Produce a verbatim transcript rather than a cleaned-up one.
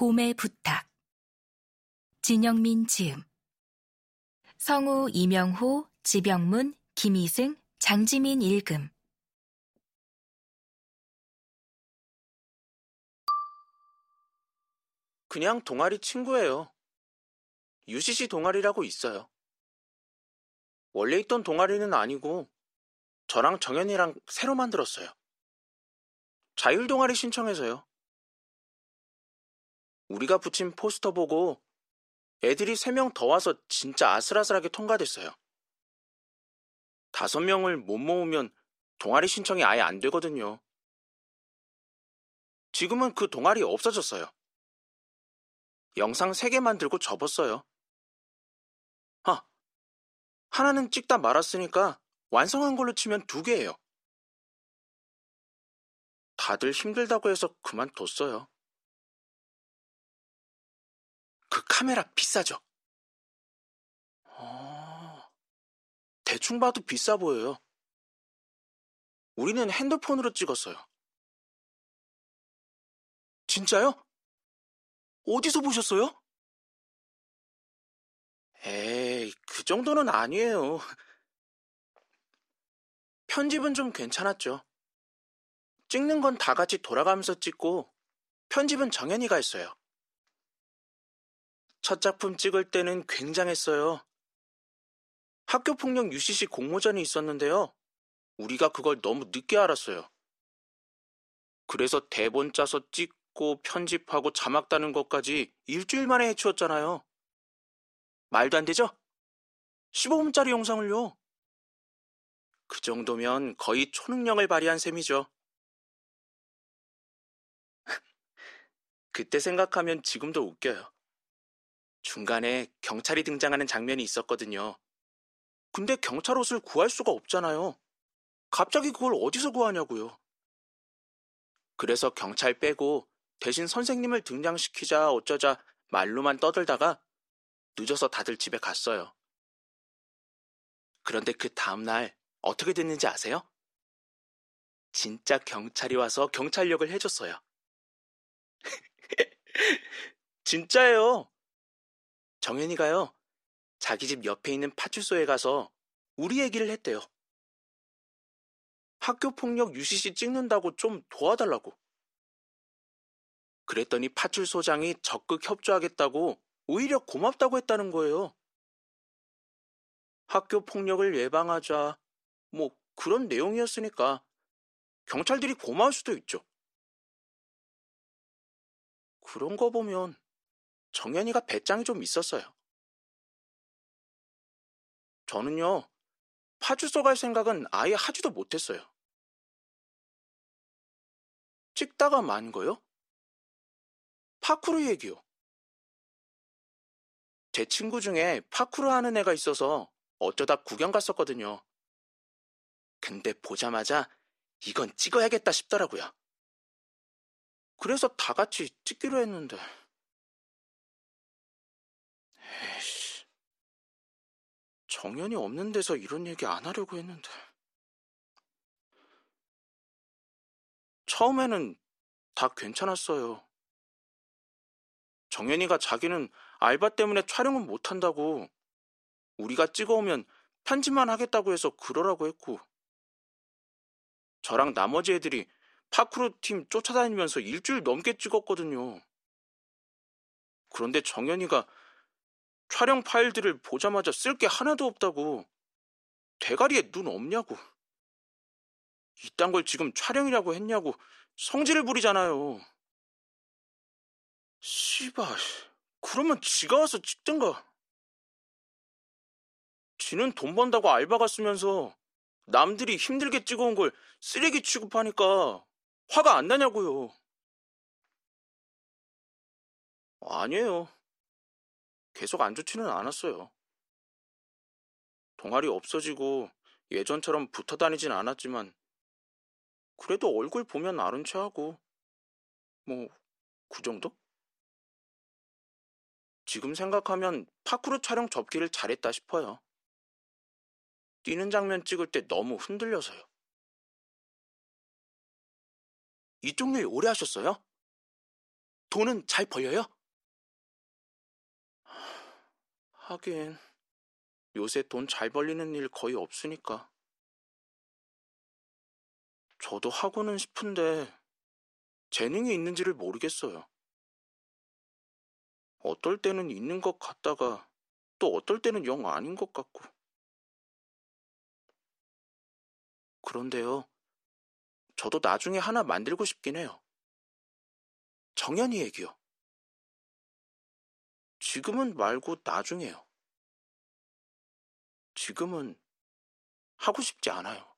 봄의 부탁. 진영민 지음. 성우 이명호, 지병문, 김희승, 장지민 읽음. 그냥 동아리 친구예요. 유씨씨 동아리라고 있어요. 원래 있던 동아리는 아니고 저랑 정연이랑 새로 만들었어요. 자율 동아리 신청해서요. 우리가 붙인 포스터 보고 애들이 세 명 더 와서 진짜 아슬아슬하게 통과됐어요. 다섯 명을 못 모으면 동아리 신청이 아예 안 되거든요. 지금은 그 동아리 없어졌어요. 영상 세 개 만들고 접었어요. 아, 하나는 찍다 말았으니까 완성한 걸로 치면 두 개예요. 다들 힘들다고 해서 그만뒀어요. 그 카메라 비싸죠? 어, 대충 봐도 비싸 보여요. 우리는 핸드폰으로 찍었어요. 진짜요? 어디서 보셨어요? 에이, 그 정도는 아니에요. 편집은 좀 괜찮았죠. 찍는 건 다 같이 돌아가면서 찍고 편집은 정연이가 했어요. 첫 작품 찍을 때는 굉장했어요. 학교폭력 유씨씨 공모전이 있었는데요. 우리가 그걸 너무 늦게 알았어요. 그래서 대본 짜서 찍고 편집하고 자막 따는 것까지 일주일 만에 해치웠잖아요. 말도 안 되죠? 십오 분짜리 영상을요. 그 정도면 거의 초능력을 발휘한 셈이죠. 그때 생각하면 지금도 웃겨요. 중간에 경찰이 등장하는 장면이 있었거든요. 근데 경찰 옷을 구할 수가 없잖아요. 갑자기 그걸 어디서 구하냐고요. 그래서 경찰 빼고 대신 선생님을 등장시키자 어쩌자 말로만 떠들다가 늦어서 다들 집에 갔어요. 그런데 그 다음날 어떻게 됐는지 아세요? 진짜 경찰이 와서 경찰 역을 해줬어요. 진짜예요. 정연이가요, 자기 집 옆에 있는 파출소에 가서 우리 얘기를 했대요. 학교폭력 유씨씨 찍는다고 좀 도와달라고. 그랬더니 파출소장이 적극 협조하겠다고 오히려 고맙다고 했다는 거예요. 학교폭력을 예방하자, 뭐 그런 내용이었으니까 경찰들이 고마울 수도 있죠. 그런 거 보면 정연이가 배짱이 좀 있었어요. 저는요, 파출소 갈 생각은 아예 하지도 못했어요. 찍다가 만 거요? 파쿠르 얘기요. 제 친구 중에 파쿠르 하는 애가 있어서 어쩌다 구경 갔었거든요. 근데 보자마자 이건 찍어야겠다 싶더라고요. 그래서 다 같이 찍기로 했는데... 에이씨, 정연이 없는 데서 이런 얘기 안 하려고 했는데. 처음에는 다 괜찮았어요. 정연이가 자기는 알바 때문에 촬영은 못한다고, 우리가 찍어오면 편집만 하겠다고 해서 그러라고 했고, 저랑 나머지 애들이 파쿠르 팀 쫓아다니면서 일주일 넘게 찍었거든요. 그런데 정연이가 촬영 파일들을 보자마자 쓸 게 하나도 없다고, 대가리에 눈 없냐고, 이딴 걸 지금 촬영이라고 했냐고 성질을 부리잖아요. 씨발, 그러면 지가 와서 찍든가. 지는 돈 번다고 알바 갔으면서 남들이 힘들게 찍어온 걸 쓰레기 취급하니까 화가 안 나냐고요. 아니에요. 계속 안 좋지는 않았어요. 동아리 없어지고 예전처럼 붙어 다니진 않았지만 그래도 얼굴 보면 아는 체하고 뭐 그 정도? 지금 생각하면 파쿠르 촬영 접기를 잘했다 싶어요. 뛰는 장면 찍을 때 너무 흔들려서요. 이쪽 일 오래 하셨어요? 돈은 잘 벌려요? 하긴 요새 돈 잘 벌리는 일 거의 없으니까. 저도 하고는 싶은데 재능이 있는지를 모르겠어요. 어떨 때는 있는 것 같다가 또 어떨 때는 영 아닌 것 같고. 그런데요, 저도 나중에 하나 만들고 싶긴 해요. 정연이 얘기요. 지금은 말고 나중에요. 지금은 하고 싶지 않아요.